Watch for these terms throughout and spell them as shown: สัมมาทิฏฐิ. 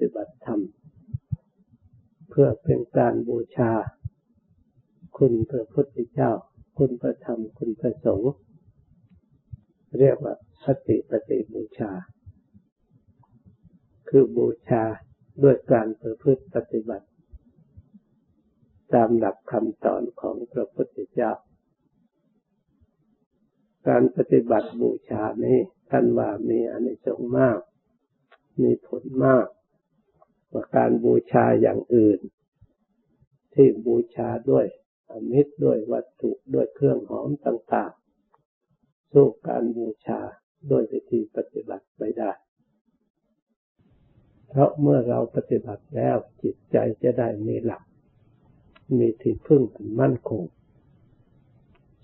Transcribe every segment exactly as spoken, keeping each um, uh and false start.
ฏิบัติธรรมเพื่อเป็นการบูชาคุณพระพุทธเจ้าคุณพระธรรมคุณพระสงฆ์เรียกว่าสัตติปฏิบูชาคือบูชาด้วยการประพฤติปฏิบัติตามหลักคำสอนของพระพุทธเจ้าการปฏิบัติบูชานี้ท่านว่ามีอานิสงส์มากมีผลมากกว่าการบูชาอย่างอื่นที่บูชาด้วยอมิตรด้วยวัตถุด้วยเครื่องหอมต่างๆสู้การบูชาด้วยวิธีปฏิบัติไม่ได้เพราะเมื่อเราปฏิบัติแล้วจิตใจจะได้มีหลักมีที่พึ่งอันมั่นคง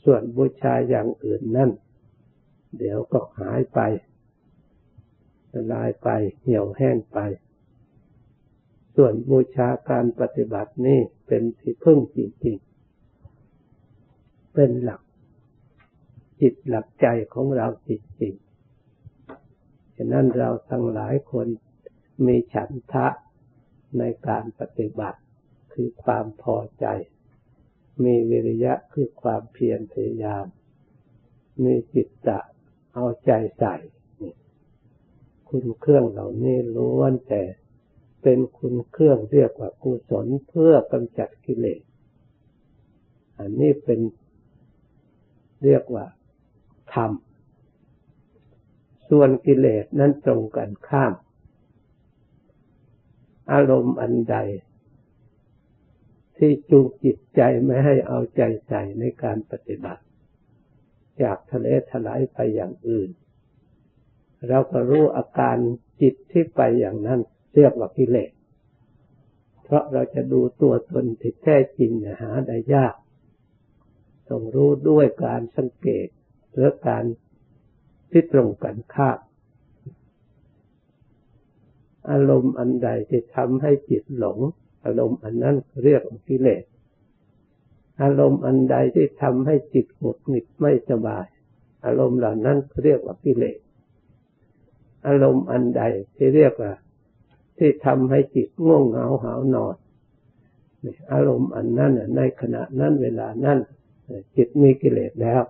ส่วนบูชาอย่างอื่นนั่นเดี๋ยวก็หายไปละลายไปเหี่ยวแห้งไปส่วนบูชาการปฏิบัตินี่เป็นที่พึ่งจริงๆเป็นหลักจิตหลักใจของเราจริงๆฉะนั้นเราทั้งหลายคนมีฉันทะในการปฏิบัติคือความพอใจมีวิริยะคือความเพียรพยายามมีจิตตะเอาใจใส่คุณเครื่องเหล่านี้ล้วนแต่เป็นคุณเครื่องเรียกว่ากุศลเพื่อกำจัดกิเลสอันนี้เป็นเรียกว่าธรรมส่วนกิเลสนั้นตรงกันข้ามอารมณ์อันใดที่จูงจิตใจไม่ให้เอาใจใส่ในการปฏิบัติจากทะเลทลายไปอย่างอื่นเราก็รู้อาการจิตที่ไปอย่างนั้นเรียกว่ากิเลสเพราะเราจะดูตัวตนที่แท้จริงหาได้ยากต้องรู้ด้วยการสังเกตหรือการที่ตรงกันข้ามอารมณ์อันใดที่ทำให้จิตหลงอารมณ์อันนั้นเรียกว่ากิเลสอารมณ์อันใดที่ทำให้จิตหงุดหงิดไม่สบายอารมณ์เหล่านั้นเรียกว่ากิเลสอารมณ์อันใดที่เรียกว่าที่ทำให้จิตง่วงเหงาหาวนอนอารมณ์อันนั้นในขณะนั้นเวลานั้นจิตมีกิเลสแล้ว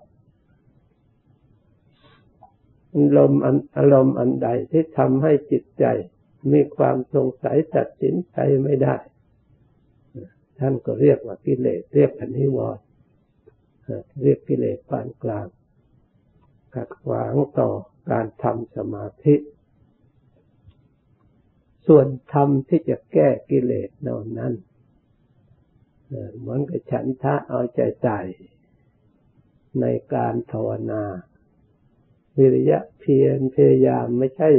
อารมณ์อารมณ์อันใดที่ทำให้จิตใจมีความสงสัยตัดสินใจไม่ได้ท่านก็เรียกว่ากิเลสเรียกอนิวรณ์เรียกกิเลสปานกลางขัดขวางต่อการทำสมาธิส่วนธรรมที่จะแก้กิเลสเหล่านั้นเหมือนกับฉันทะเอาใจใส่ในการภาวนาวิริยะเพียรพยายามไม่ใช่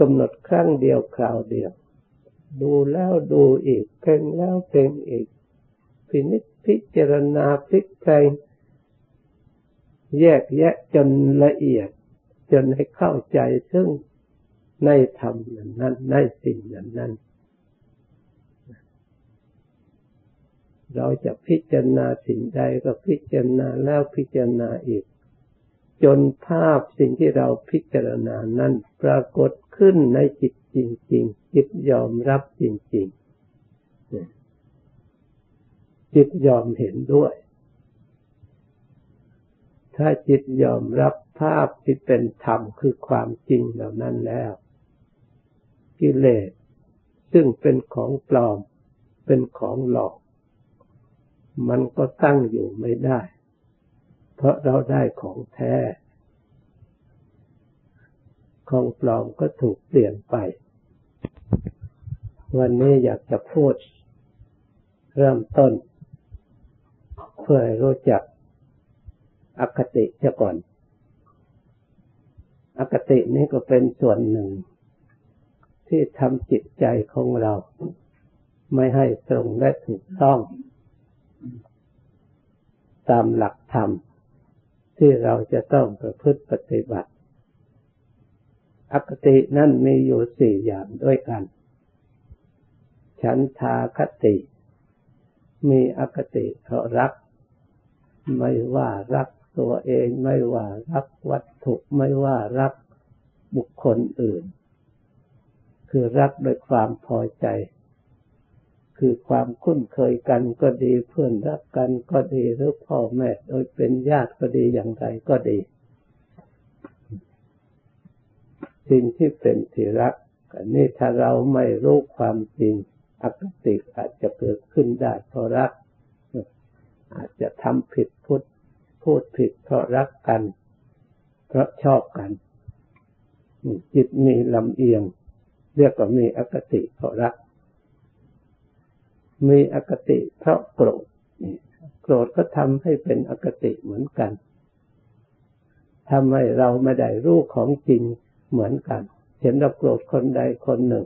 กำหนดครั้งเดียวคราวเดียวดูแล้วดูอีกเพ่งแล้วเพ่งอีกพินิจพิจารณาพลิกแปลงแยกแยะจนละเอียดจนให้เข้าใจซึ่งในธรรมนั้นในสิ่งนั้นเราจะพิจารณาสิ่งใดก็พิจารณาแล้วพิจารณาอีกจนภาพสิ่งที่เราพิจารณานั้นปรากฏขึ้นในจิตจริงๆจิตยอมรับจริงๆจิตยอมเห็นด้วยถ้าจิตยอมรับภาพที่เป็นธรรมคือความจริงเหล่านั้นแล้วกิเลสซึ่งเป็นของปลอมเป็นของหลอกมันก็ตั้งอยู่ไม่ได้เพราะเราได้ของแท้ของปลอมก็ถูกเปลี่ยนไปวันนี้อยากจะพูดเริ่มต้นเพื่อให้รู้จักอคติเสียก่อนอคตินี้ก็เป็นส่วนหนึ่งที่ทำจิตใจของเราไม่ให้ตรงและถูกต้องตามหลักธรรมที่เราจะต้องประพฤติปฏิบัติอคตินั้นมีอยู่สี่อย่างด้วยกันฉันทาคติมีอคติเพราะรักไม่ว่ารักตัวเองไม่ว่ารักวัตถุไม่ว่ารักบุคคลอื่น คือรักด้วยความพอใจคือความคุ้นเคยกันก็ดีเพื่อนรักกันก็ดีหรือพ่อแม่โดยเป็นญาติก็ดีอย่างไรก็ดีสิ่งที่เป็นที่รักอันนี้ถ้าเราไม่รู้ความจริงอคติอาจจะเกิดขึ้นได้เพราะรักอาจจะทำผิดพูดพูดผิดเพราะรักกันเพราะชอบกันจิตมีลำเอียงเรียกว่ามีอคติเพราะรักมีอคติเพราะโกรธโกรธก็ทำให้เป็นอคติเหมือนกันทำให้เราไม่ได้รู้ของจริงเหมือนกันเห็นเราโกรธคนใดคนหนึ่ง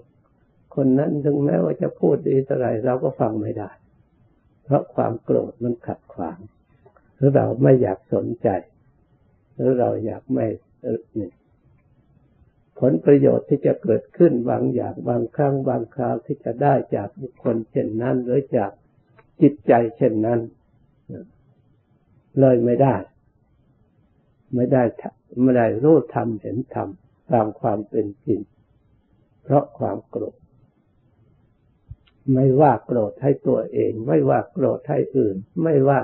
คนนั้นถึงแม้ว่าจะพูดดีเท่าไรเราก็ฟังไม่ได้เพราะความโกรธมันขัดขวางหรือเราไม่อยากสนใจหรือเราอยากไม่ผลประโยชน์ที่จะเกิดขึ้นบางอย่างบางครั้งบางคราวที่จะได้จากบุคคลเช่นนั้นหรือจากจิตใจเช่นนั้นเลยไม่ได้ไม่ได้ไม่ได้รู้ธรรมเห็นธรรมตามความเป็นจริงเพราะความโกรธไม่ว่าโกรธให้ตัวเองไม่ว่าโกรธให้อื่นไม่ว่า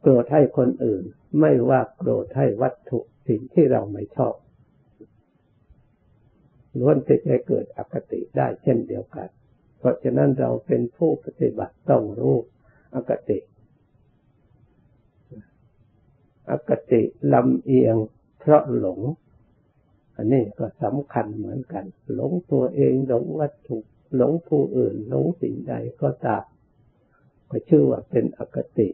โกรธให้คนอื่นไม่ว่าโกรธให้วัตถุสิ่งที่เราไม่ชอบล้วนจะให้เกิดอคติได้เช่นเดียวกันเพราะฉะนั้นเราเป็นผู้ปฏิบัติต้องรู้อคติอคติลำเอียงเพราะหลงอันนี้ก็สำคัญเหมือนกันหลงตัวเองหลงวัตถุหลงผู้อื่นหลงสิ่งใดก็ตามก็ชื่อว่าเป็นอคติ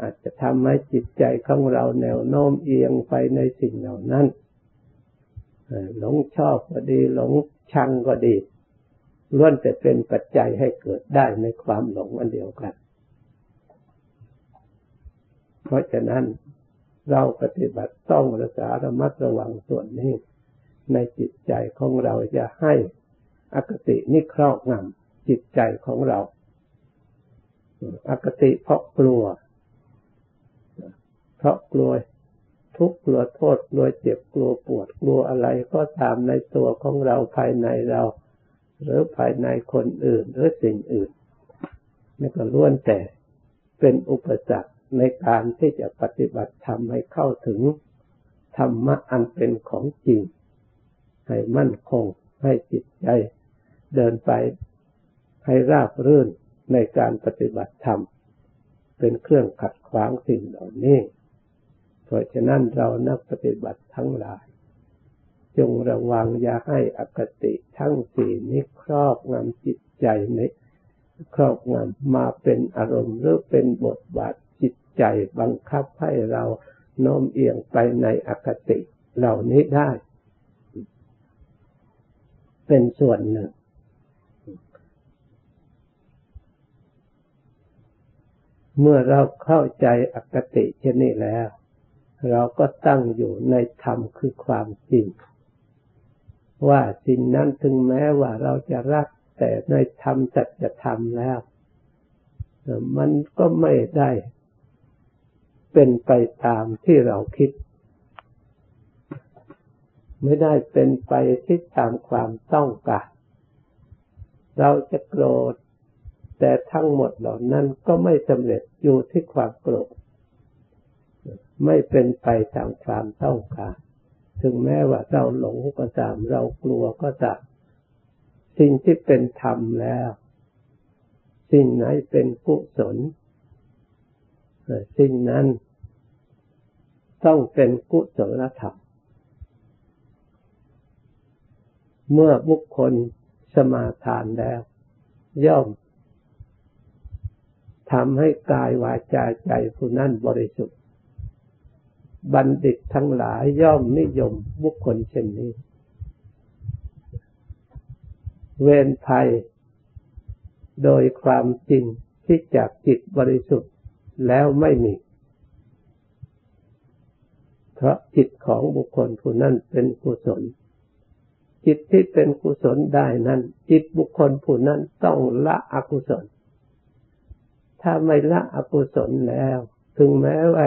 อาจจะทำให้จิตใจของเราแนวโน้มเอียงไปในสิ่งเหล่านั้นหลงชอบก็ดีหลงชังก็ดีล้วนแต่เป็นปัจจัยให้เกิดได้ในความหลงอันเดียวกันเพราะฉะนั้นเราปฏิบัติต้องรักษาระมัดระวังส่วนนี้ในจิตใจของเราจะให้อคตินี้ครอบงำจิตใจของเราอคติเพราะกลัวเพราะกลัวทุกข์กลัวโทษกลัวเจ็บกลัวปวดกลัวอะไรก็ตามในตัวของเราภายในเราหรือภายในคนอื่นหรือสิ่งอื่นนี่ก็ล้วนแต่เป็นอุปสรรคในการที่จะปฏิบัติธรรมให้เข้าถึงธรรมะอันเป็นของจริงให้มั่นคงให้จิตใจเดินไปให้ราบรื่นในการปฏิบัติธรรมเป็นเครื่องขัดขวางสิ่งเหล่านี้เพราะฉะนั้นเรานักปฏิบัติทั้งหลายจงระวังอย่าให้อคติทั้งสี่นี้ครอบงำจิตใจในครอบงำมาเป็นอารมณ์หรือเป็นบทบาทจิตใจบังคับให้เราโน้มเอียงไปในอคติเหล่านี้ได้เป็นส่วนหนึ่งเมื่อเราเข้าใจอคติเช่นนี้แล้วเราก็ตั้งอยู่ในธรรมคือความจริงว่าสิ่งนั้นถึงแม้ว่าเราจะรักแต่ในธรรมสัจธรรมแล้วมันก็ไม่ได้เป็นไปตามที่เราคิดไม่ได้เป็นไปที่ตามความต้องการเราจะโกรธแต่ทั้งหมดเหล่านั้นก็ไม่สำเร็จอยู่ที่ความโกรธไม่เป็นไปตามความต้องการถึงแม้ว่าเราหลงก็ตามเรากลัวก็ตามสิ่งที่เป็นธรรมแล้วสิ่งไหนเป็นกุศลสิ่งนั้นต้องเป็นกุศลธรรมเมื่อบุคคลสมาทานแล้วย่อมทำให้กายวาจาใจผู้นั้นบริสุทธิ์บัณฑิตทั้งหลายย่อมนิยมบุคคลเช่นนี้เว้นภัยโดยความจริงที่จากจิตบริสุทธิ์แล้วไม่มีเพราะจิตของบุคคลผู้นั้นเป็นกุศลจิตที่เป็นกุศลได้นั้นจิตบุคคลผู้นั้นต้องละอกุศลถ้าไม่ละอกุศลแล้วถึงแม้ว่า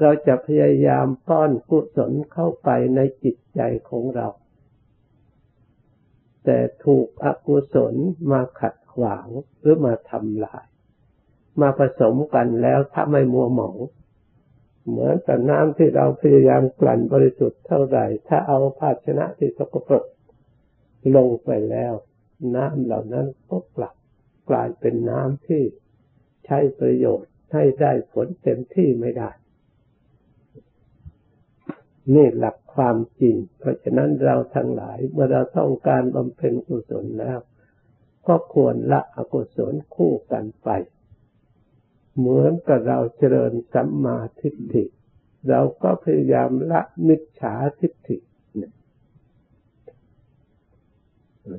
เราจะพยายามป้อนกุศลเข้าไปในจิตใจของเรา แต่ถูกอกุศลมาขัดขวางหรือมาทำลายมาผสมกันแล้วถ้าไม่มัวหมองเหมือนกับน้ำที่เราพยายามกลั่นบริสุทธิ์เท่าไหร่ถ้าเอาภาชนะที่สกปรกลงไปแล้วน้ำเหล่านั้นก็กลับกลายเป็นน้ำที่ใช้ประโยชน์ให้ได้ผลเต็มที่ไม่ได้นี่หลักความจริงเพราะฉะนั้นเราทั้งหลายเมื่อเราต้องการบำเพ็ญกุศลแล้วก็ควรละอกุศลคู่กันไปเหมือนกับเราเจริญสัมมาทิฏฐิเราก็พยายามละมิจฉาทิฏฐิ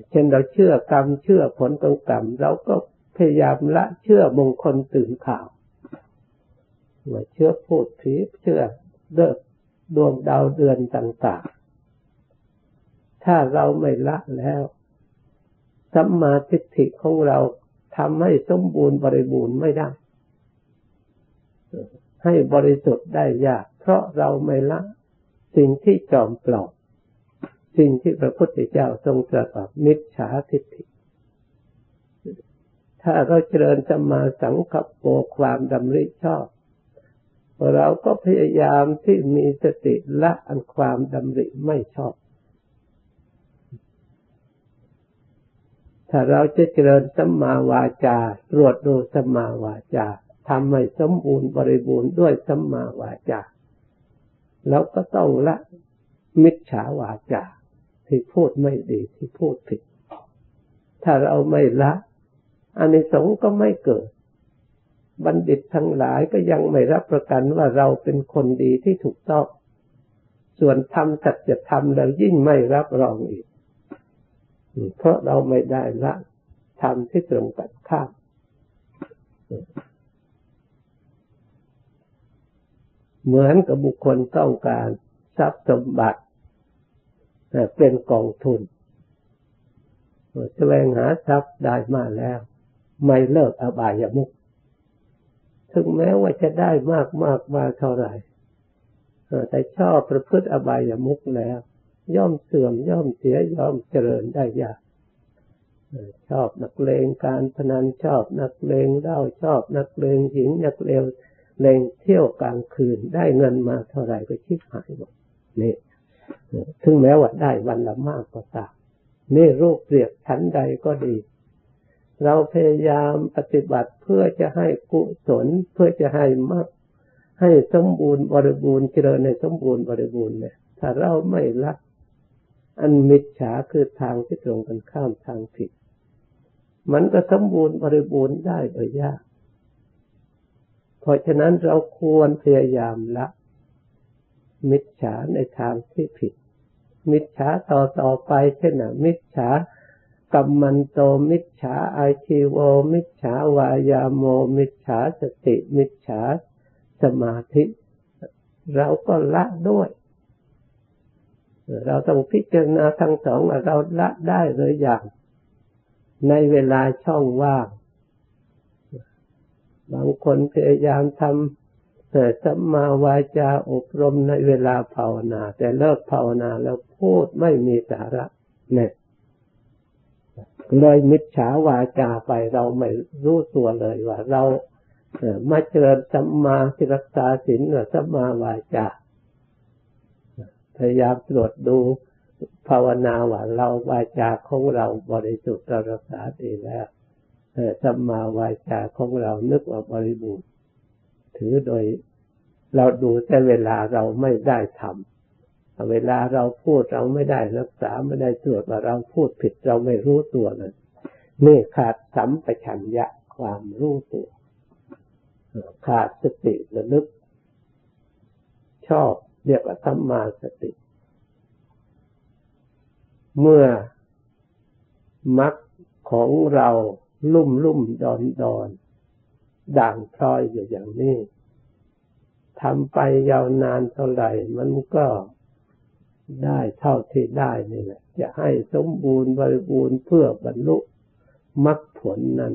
เช่นเราเชื่อกรรมเชื่อผลของกรรมเราก็พยายามละเชื่อมงคลตื่นข่าวว่าเชื่อพูดผีเชื่อเลิกดวงดาวเดือนต่างๆถ้าเราไม่ละแล้วสัมมาทิฏฐิของเราทำให้สมบูรณ์บริบูรณ์ไม่ได้ให้บริสุทธิ์ได้ยากเพราะเราไม่ละสิ่งที่จอมปลอมสิ่งที่พระพุทธเจ้าทรงตรัสว่ามิจฉาทิฏฐิถ้าเราเจริญสัมมาสังกัปโปความดำริชอบเราก็พยายามที่มีสติละอันความดำริไม่ชอบถ้าเราจะเจริญสัมมาวาจาตรวจดูสัมมาวาจาทำให้สมบูรณ์บริบูรณ์ด้วยสัมมาวาจาแล้วก็ต้องละมิจฉาวาจาที่พูดไม่ดีที่พูดผิดถ้าเราไม่ละอานิสงส์ก็ไม่เกิดบัณฑิตทั้งหลายก็ยังไม่รับประกันว่าเราเป็นคนดีที่ถูกต้องส่วนธรรมสัจธรรมเรายิ่งไม่รับรองอีกเพราะเราไม่ได้ละธรรมที่ตรงกันข้ามเหมือนกับบุคคลต้องการทรัพย์สมบัติเป็นกองทุนแสวงหาทรัพย์ได้มาแล้วไม่เลิกอบายมุขถึงแม้ว่าจะได้มากมากมาเท่าไหร่แต่ชอบประพฤติอบายมุขแล้วย่อมเสื่อมย่อมเสียย่อมเจริญได้ยากชอบนักเลงการพนันชอบนักเลงเหล้าชอบนักเลงหญิงนักเลงเลงเที่ยวกลางคืนได้เงินมาเท่าไหร่ก็ชิบหายหมดนี่ถึงแม้ว่าได้วันละมากก็ตามนี่รูปเปรียบชั้นใดก็ดีเราพยายามปฏิบัติเพื่อจะให้กุศลเพื่อจะให้มรรคให้สมบูรณ์บริบูรณ์เจริญในสมบูรณ์บริบูรณ์เนี่ยถ้าเราไม่ละอันมิจฉาคือทางที่ตรงกันข้ามทางผิดมันก็สมบูรณ์บริบูรณ์ได้โดยยากเพราะฉะนั้นเราควรพยายามละมิจฉาในทางที่ผิดมิจฉาต่อต่อไปเช่นน่ะมิจฉากัมมันโตมิจฉาอาชีโวมิจฉาวายาโมมิจฉาสติมิจฉาสมาธิเราก็ละด้วยเราต้องพิจารณาทั้งสองเราละได้หรือยังในเวลาช่องว่างบางคนพยายามทำแต่สัมมาวาจาอบรมในเวลาภาวนาแต่เลิกภาวนาแล้วพูดไม่มีสาระเนี่ยเลยมิจฉาวาจาไปเราไม่รู้ตัวเลยว่าเรามาเจริญสัมมาที่รักษาศีลหรือสัมมาวาจาพยายามตรวจดูภาวนาว่าเราวาจาของเราบริสุทธิ์เรารักษาดีแล้วสัมมาวาจาของเรานึกว่าบริบูรณ์ถือโดยเราดูแต่เวลาเราไม่ได้ทำเวลาเราพูดเราไม่ได้รักษาไม่ได้ตรวจว่าเราพูดผิดเราไม่รู้ตัวเลยนี่ขาดสัมปชัญญะความรู้ตัวขาดสติระลึกชอบเรียกว่าสัมมาสติเมื่อมรรคของเราลุ่มลุ่มดอนดอนด่างพลอยอยู่อย่างนี้ทำไปยาวนานเท่าไหร่มันก็ได้เท่าที่ได้นี่แหละจะให้สมบูรณ์บริบูรณ์เพื่อบรรลุมรรคผลนั้น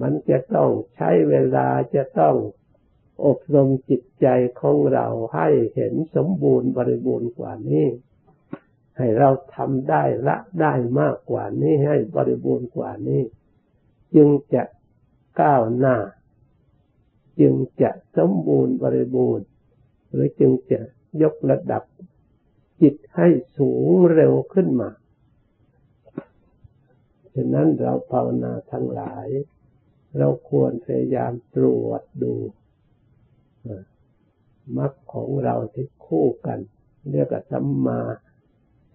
มันจะต้องใช้เวลาจะต้องอบรมจิตใจของเราให้เห็นสมบูรณ์บริบูรณ์กว่านี้ ให้เราทำได้ละได้มากกว่านี้ให้บริบูรณ์กว่านี้จึงจะก้าวหน้าจึงจะสมบูรณ์บริบูรณ์หรือจึงจะยกระดับจิตให้สูงเร็วขึ้นมาฉะนั้นเราภาวนาทั้งหลายเราควรพยายามตรวจดูมรรคของเราที่คู่กันเรียกว่าสัมมา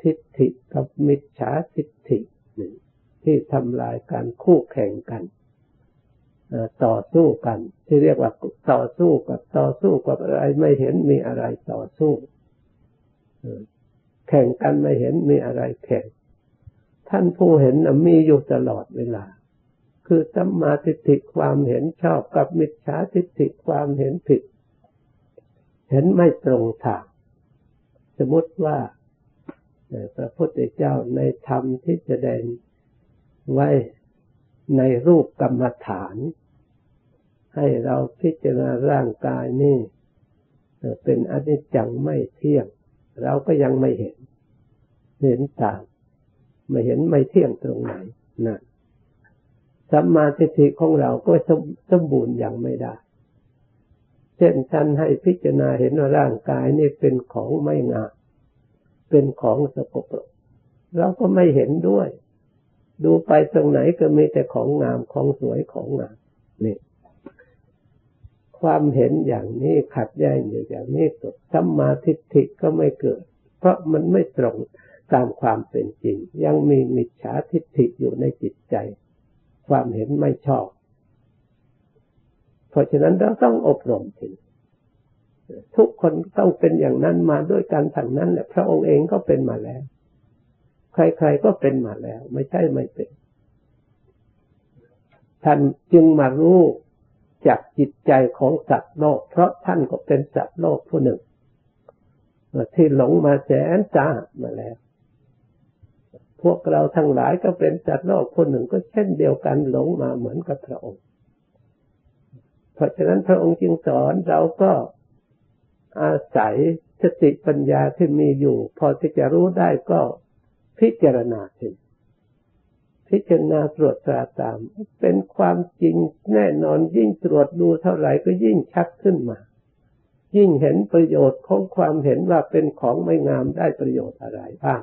ทิฏฐิกับมิจฉาทิฏฐิที่ทำลายการคู่แข่งกันต่อสู้กันที่เรียกว่าต่อสู้กับต่อสู้กับอะไรไม่เห็นมีอะไรต่อสู้แข่งกันไม่เห็นมีอะไรแข่งท่านผู้เห็นมีอยู่ตลอดเวลาคือสัมมาทิฏฐิความเห็นชอบกับมิจฉาทิฏฐิความเห็นผิดเห็นไม่ตรงทางสมมติว่าพระพุทธเจ้าในธรรมที่แสดงไว้ในรูปกรรมฐานให้เราพิจารณาร่างกายนี่เป็นอนิจจังไม่เที่ยงเราก็ยังไม่เห็นเห็นตามไม่เห็นไม่เที่ยงตรงไหนนะสัมมาทิฏฐิของเราก็สมบูรณ์อย่างไม่ได้เช่นท่านให้พิจารณาเห็นว่าร่างกายนี่เป็นของไม่งามเป็นของสกปรกเราก็ไม่เห็นด้วยดูไปตรงไหนก็มีแต่ของงามของสวยของงามนี่ความเห็นอย่างนี้ขัดแย้งอยู่อย่างนี้ก็สัมมาทิฏฐิก็ไม่เกิดเพราะมันไม่ตรงตามความเป็นจริงยังมีมิจฉาทิฏฐิอยู่ในจิตใจความเห็นไม่ชอบเพราะฉะนั้นเราต้องอบรมถึงทุกคนต้องเป็นอย่างนั้นมาด้วยกันทั้งนั้นแหละพระองค์เองก็เป็นมาแล้วใครๆก็เป็นมาแล้วไม่ใช่ไม่เป็นท่านจึงมารู้จากจิตใจของสัตว์โลกเพราะท่านก็เป็นสัตว์โลกผู้หนึ่งที่หลงมาแสนสาหัสมาแล้วพวกเราทั้งหลายก็เป็นสัตว์โลกคนหนึ่งก็เช่นเดียวกันหลงมาเหมือนกับพระองค์เพราะฉะนั้นพระองค์จึงสอนเราก็อาศัยสติปัญญาที่มีอยู่พอที่จะรู้ได้ก็พิจารณาถึงพิจารณาตรวจตราตามเป็นความจริงแน่นอนยิ่งตรวจดูเท่าไหร่ก็ยิ่งชัดขึ้นมายิ่งเห็นประโยชน์ของความเห็นว่าเป็นของไม่งามได้ประโยชน์อะไรบ้าง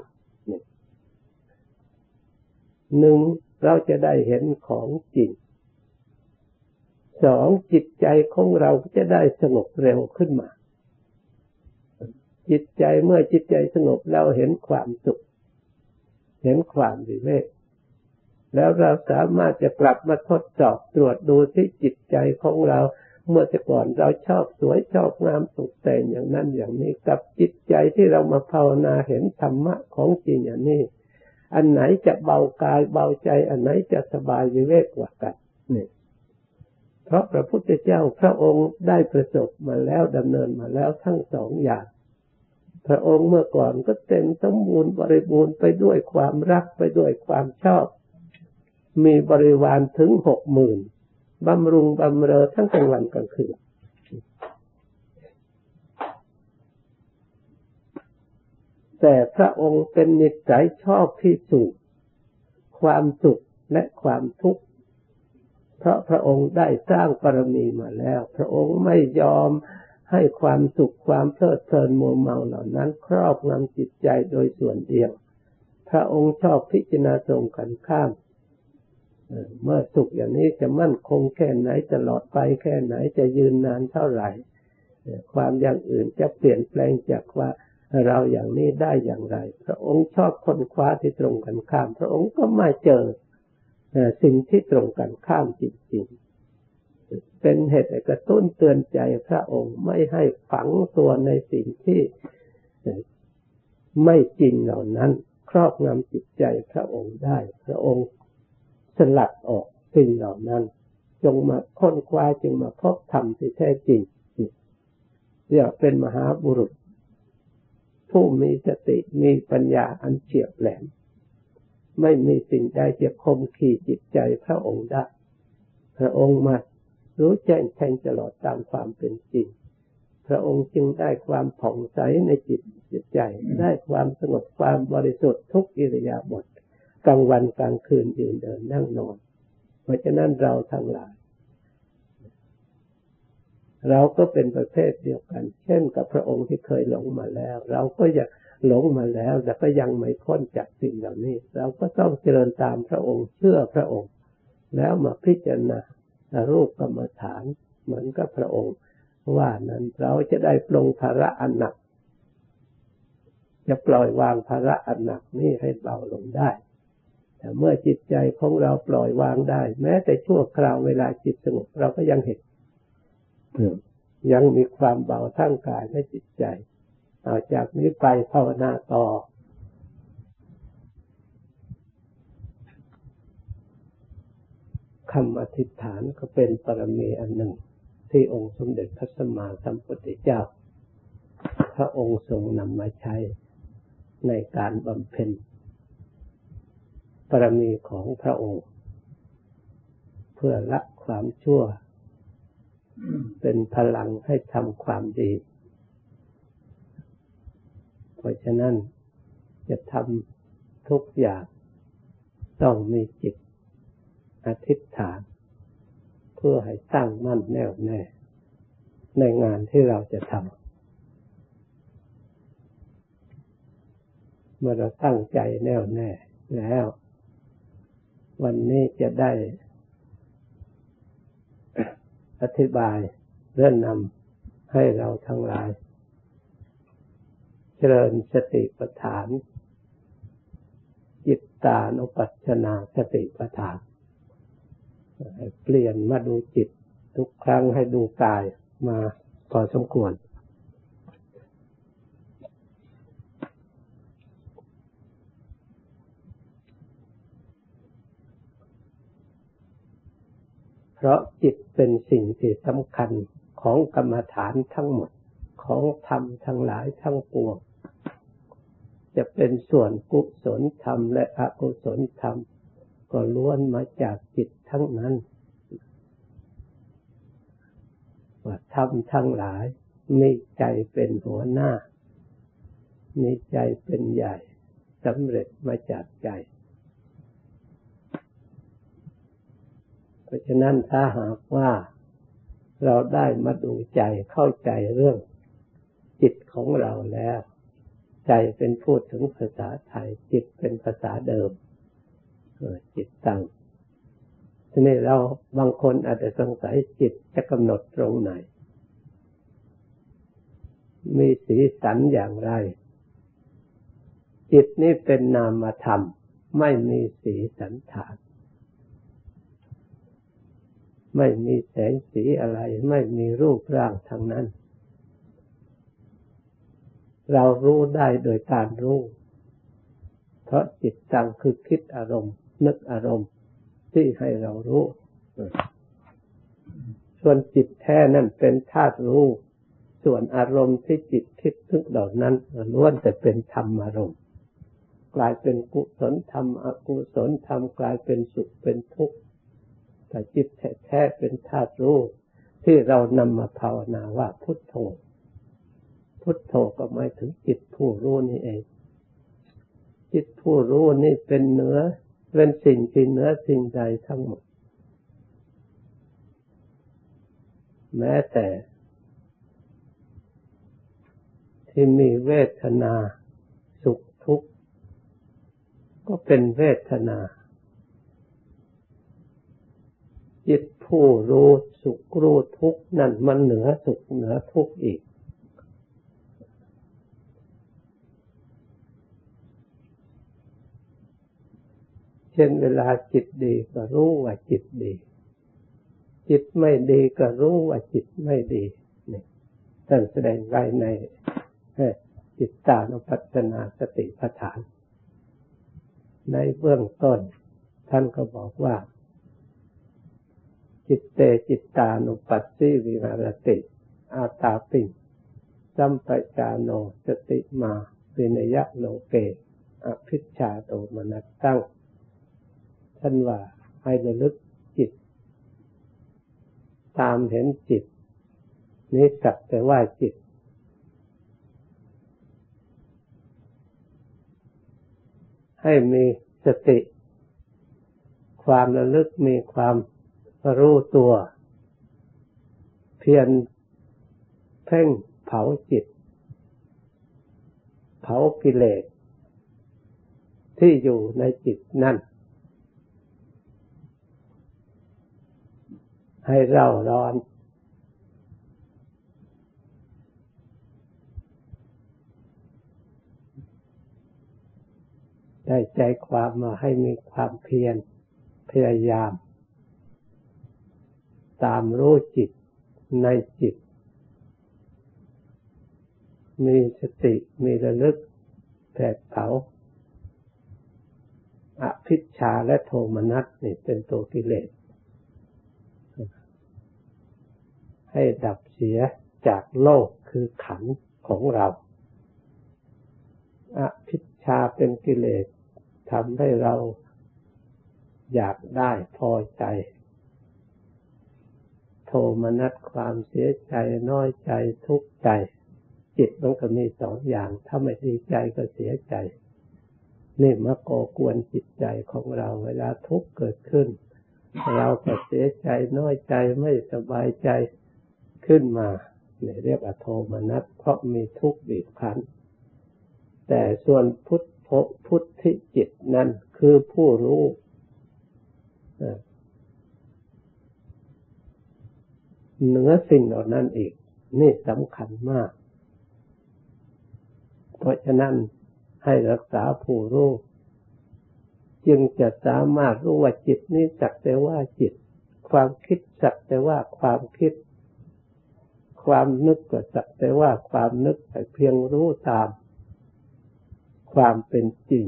หนึ่งเราจะได้เห็นของจริงสองจิตใจของเราจะได้สงบเร็วขึ้นมาจิตใจเมื่อจิตใจสงบเราเห็นความสุขเห็นความวิเวกแล้วเราสามารถจะกลับมาทดสอบตรวจดูที่จิตใจของเราเมื่อแต่ก่อนเราชอบสวยชอบงามสุขแต่งอย่างนั้นอย่างนี้กับจิตใจที่เรามาภาวนาเห็นธรรมะของจริงอย่างนี้อันไหนจะเบากายเบาใจอันไหนจะสบายวิเวกกว่ากันนี่เพราะพระพุทธเจ้าพระองค์ได้ประสบมาแล้วดำเนินมาแล้วทั้งสองอย่างพระองค์เมื่อก่อนก็เต็มสมบูรณ์บริบูรณ์ไปด้วยความรักไปด้วยความชอบมีบริวารถึงหกหมื่นบำรุงบำเรอทั้งกลางวันกลางคืนแต่พระองค์เป็นนิสัยชอบที่สุขความสุขและความทุกข์เพราะพระองค์ได้สร้างบารมีมาแล้วพระองค์ไม่ยอมให้ความสุขความเพลิดเพลินมัวเมาเหล่านั้นครอบงำจิตใจโดยส่วนเดียวพระองค์ชอบพิจารณาตรงกันข้ามเมื่อสุขอย่างนี้จะมั่นคงแค่ไหนจะหลอดไปแค่ไหนจะยืนนานเท่าไหร่ความอย่างอื่นจะเปลี่ยนแปลงจากว่าเราอย่างนี้ได้อย่างไรพระองค์ชอบค้นคว้าที่ตรงกันข้ามพระองค์ก็มาเจอสิ่งที่ตรงกันข้ามจริงๆเป็นเหตุกระตุ้นเตือนใจพระองค์ไม่ให้ฝังตัวในสิ่งที่ไม่จริงเหล่านั้นครอบงำจิตใจพระองค์ได้พระองค์สลัดออกสิ่งเหล่านั้นจงมาค้นคว้าจึงมาพบธรรมที่แท้จริงเรียกเป็นมหาบุรุษผู้มีสติมีปัญญาอันเฉียบแหลมไม่มีสิ่งใดจะคมขีดจิตใจพระองค์ได้พระองค์มารู้แจ้งแทงตลอดตามความเป็นจริงพระองค์จึงได้ความผ่องใสในจิต จิตใจได้ความสงบความบริสุทธิ์ทุกอิริยาบถกลางวันกลางคืนยืนเดินนั่งนอนเพราะฉะนั้นเราทั้งหลายเราก็เป็นประเภทเดียวกันเช่นกับพระองค์ที่เคยหลงมาแล้วเราก็อยากหลงมาแล้วแต่ก็ยังไม่พ้นจากสิ่งเหล่านี้เราก็ต้องเจริญตามพระองค์เชื่อพระองค์แล้วมาพิจารณารูปกรรมฐานเหมือนกับพระองค์ว่านั้นเราจะได้ปลงภาระอันหนักจะปล่อยวางภาระอันหนักนี้ให้เบาลงได้แต่เมื่อจิตใจของเราปล่อยวางได้แม้แต่ชั่วคราวเวลาจิตสงบเราก็ยังเห็นยังมีความเบาทั้งกายและจิตใจต่อจากนี้ไปภาวนาต่อคำอธิษฐานก็เป็นปรมีอันหนึ่งที่องค์สมเด็จพระสัมมาสัมพุทธเจ้าพระองค์ทรงนำมาใช้ในการบำเพ็ญปรมีของพระองค์เพื่อละความชั่วเป็นพลังให้ทำความดีเพราะฉะนั้นจะทำทุกอย่างต้องมีจิตอธิษฐานเพื่อให้ตั้งมั่นแน่วแน่ในงานที่เราจะทำเมื่อเราตั้งใจแน่วแน่แล้ววันนี้จะได้อธิบายเรื่องนำให้เราทั้งหลายเจริญสติปัฏฐานจิตตานุปัสสนาสติปัฏฐานเปลี่ยนมาดูจิตทุกครั้งให้ดูกายมาพอสมควรเพราะจิตเป็นสิ่งที่สำคัญของกรรมฐานทั้งหมดของธรรมทั้งหลายทั้งปวงจะเป็นส่วนกุศลธรรมและอกุศลธรรมก็ล้วนมาจากจิตทั้งนั้นว่าธรรมทั้งหลายมีใจเป็นหัวหน้ามีใจเป็นใหญ่สำเร็จมาจากใจเพราะฉะนั้นถ้าหากว่าเราได้มาดูใจเข้าใจเรื่องจิตของเราแล้วใจเป็นพูดถึงภาษาไทยจิตเป็นภาษาเดิมจิตตั้งทีนี้เราบางคนอาจจะสงสัยจิตจะกำหนดตรงไหนมีสีสันอย่างไรจิตนี้เป็นนามธรรมไม่มีสีสันฐานไม่มีแสงสีอะไรไม่มีรูปร่างทางนั้นเรารู้ได้โดยการรู้เพราะจิตตั้งคือคิดอารมณ์นึกอารมณ์ที่ให้เรารู้ส่วนจิตแท้นั่นเป็นธาตุรู้ส่วนอารมณ์ที่จิตคิดนึกเหล่านั้นล้วนแต่เป็นธรรมอารมณ์กลายเป็นกุศลธรรมอกุศลธรรมกลายเป็นสุขเป็นทุกข์แต่จิตแท้ๆเป็นธาตุรู้ที่เรานำมาภาวนาว่าพุทโธพุทโธก็หมายถึงจิตผู้รู้นี่เองจิตผู้รู้นี่เป็นเหนือเป็นสิ่งที่เหนือสิ่งใดทั้งหมดแม้แต่ที่มีเวทนาสุขทุกข์ก็เป็นเวทนาจิตผู้รู้สุขรู้ทุกข์นั่นมันเหนือสุขเหนือทุกข์อีกเช่นเวลาจิตดีก็รู้ว่าจิตดีจิตไม่ดีก็รู้ว่าจิตไม่ดีนี่ท่านแสดงไว้ในจิตตานุปัสสนาสติปัฏฐานในเบื้องต้นท่านก็บอกว่าจิตเตจิตตานุปัสสิวิหรติอาตาปิสัมปชาโนสติมาวินยโลเกอภิชฌาโตมนัสสังท่านว่าให้ระลึกจิตตามเห็นจิตนี้สักแต่ว่าจิต ให้มีสติความระลึกมีความรู้ตัวเพียรเพ่งเผาจิตเผากิเลสที่อยู่ในจิตนั่นให้เร่าร้อนได้ใจความมาให้มีความเพียรพยายามตามรู้จิตในจิตมีสติมีระลึกแผดเผาอภิชฌาและโทมนัสนี่เป็นตัวกิเลสให้ดับเสียจากโลกคือขันธ์ของเราอภิชฌาเป็นกิเลสทำให้เราอยากได้พอใจโทมนัสความเสียใจน้อยใจทุกข์ใจจิตมันก็มีสองอย่างถ้าไม่ดีใจก็เสียใจนี่มาก่อกวนจิตใจของเราเวลาทุกข์เกิดขึ้นเราก็เสียใจน้อยใจไม่สบายใจขึ้นมาเนี่ยเรียกว่าโทมนัสเพราะมีทุกข์บีบคั้นแต่ส่วนพุทธพุทธิจิตนั้นคือผู้รู้เหนือสิ่งเหล่านั้นอีกนี่สำคัญมากเพราะฉะนั้นให้รักษาผู้รู้จึงจะสามารถรู้ว่าจิตนี้สักแต่ว่าจิตความคิดสักแต่ว่าความคิดความนึกก็สักแต่ว่าความนึกแต่เพียงรู้ตามความเป็นจริง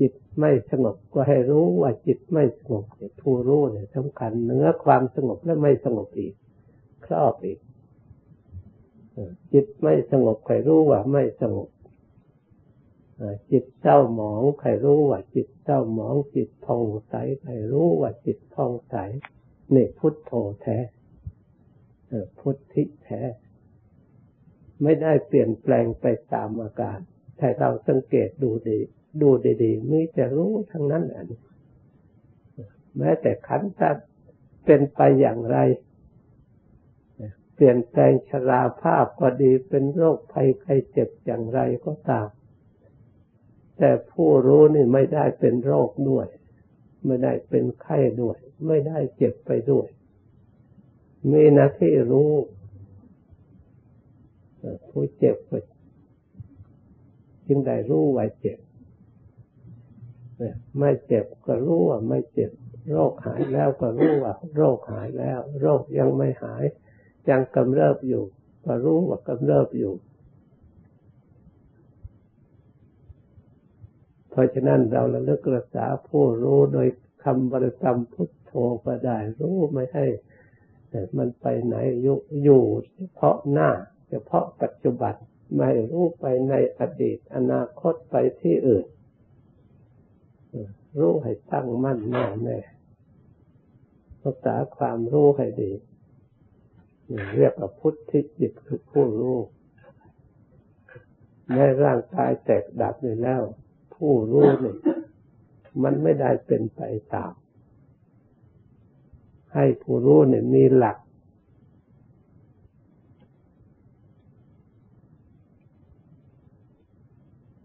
จิตไม่สงบก็ให้รู้ว่าจิตไม่สงบผู้รู้เนี่ยสำคัญเหนือความสงบและไม่สงบอีกครอบอีกจิตไม่สงบใครรู้ว่าไม่สงบจิตเศร้าหมองใครรู้ว่าจิตเศร้าหมองจิตผ่องใสใครรู้ว่าจิตผ่องใสนี่พุทโธแท้พุทธิแท้ไม่ได้เปลี่ยนแปลงไปตามอาการถ้าเราสังเกตดูดีดูดีๆมีแต่รู้ทั้งนั้นอันแม้แต่ขันธ์จะเป็นไปอย่างไรเปลี่ยนแปลงชราภาพก็ดีเป็นโรคภัยไข้เจ็บอย่างไรก็ตามแต่ผู้รู้นี่ไม่ได้เป็นโรคด้วยไม่ได้เป็นไข้ด้วยไม่ได้เจ็บไปด้วยมีหน้าที่รู้ผู้เจ็บก็จึงได้รู้ว่าเจ็บไม่เจ็บก็รู้ว่าไม่เจ็บโรคหายแล้วก็รู้ว่าโรคหายแล้วโรคยังไม่หายยังกำเริบอยู่ก็รู้ว่ากำเริบอยู่เพราะฉะนั้นเราระลึกรักษาผู้รู้โดยคำบริกรรมพุทโธก็ได้รู้ไม่ให้มันไปไหนอยู่อยู่เฉพาะหน้าเฉพาะปัจจุบันไม่รู้ไปในอดีตอนาคตไปที่อื่นรู้ให้ตั้งมั่นแน่แน่รักษาความรู้ให้ดีเรียกว่าพุทธิจิตคือผู้รู้ในร่างกายแตกดับอยู่แล้วผู้รู้นี่มันไม่ได้เป็นไปตามให้ผู้รู้เนี่ยมีหลัก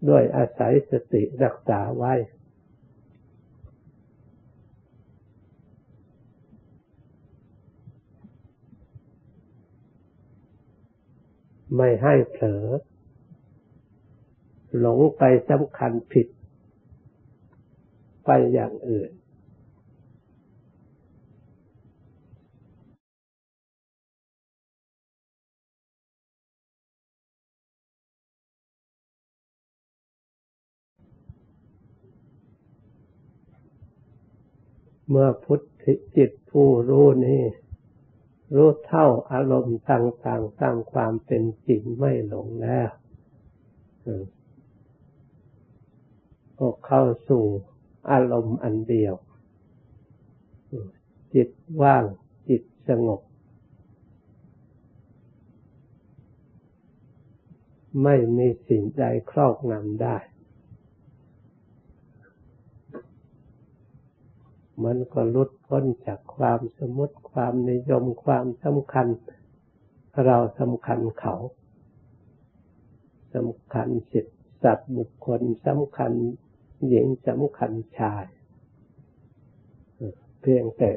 ด้วยอาศัยสติรักษาไว้ไม่ให้เผลอหลงไปสำคัญผิดไปอย่างอื่นเมื่อพุทธิจิตผู้รู้นี้รู้เท่าอารมณ์ต่างๆตามความเป็นจริงไม่หลงแล้วก็เข้าสู่อารมณ์อันเดียวจิตว่างจิตสงบไม่มีสิ่งใดครอบงำได้ มันก็หลุดพ้นจากความสมมติความนิยมความสำคัญเราสำคัญเขาสำคัญสิทธิสัตว์บุคคลสำคัญหญิงสำคัญชายเพียงแต่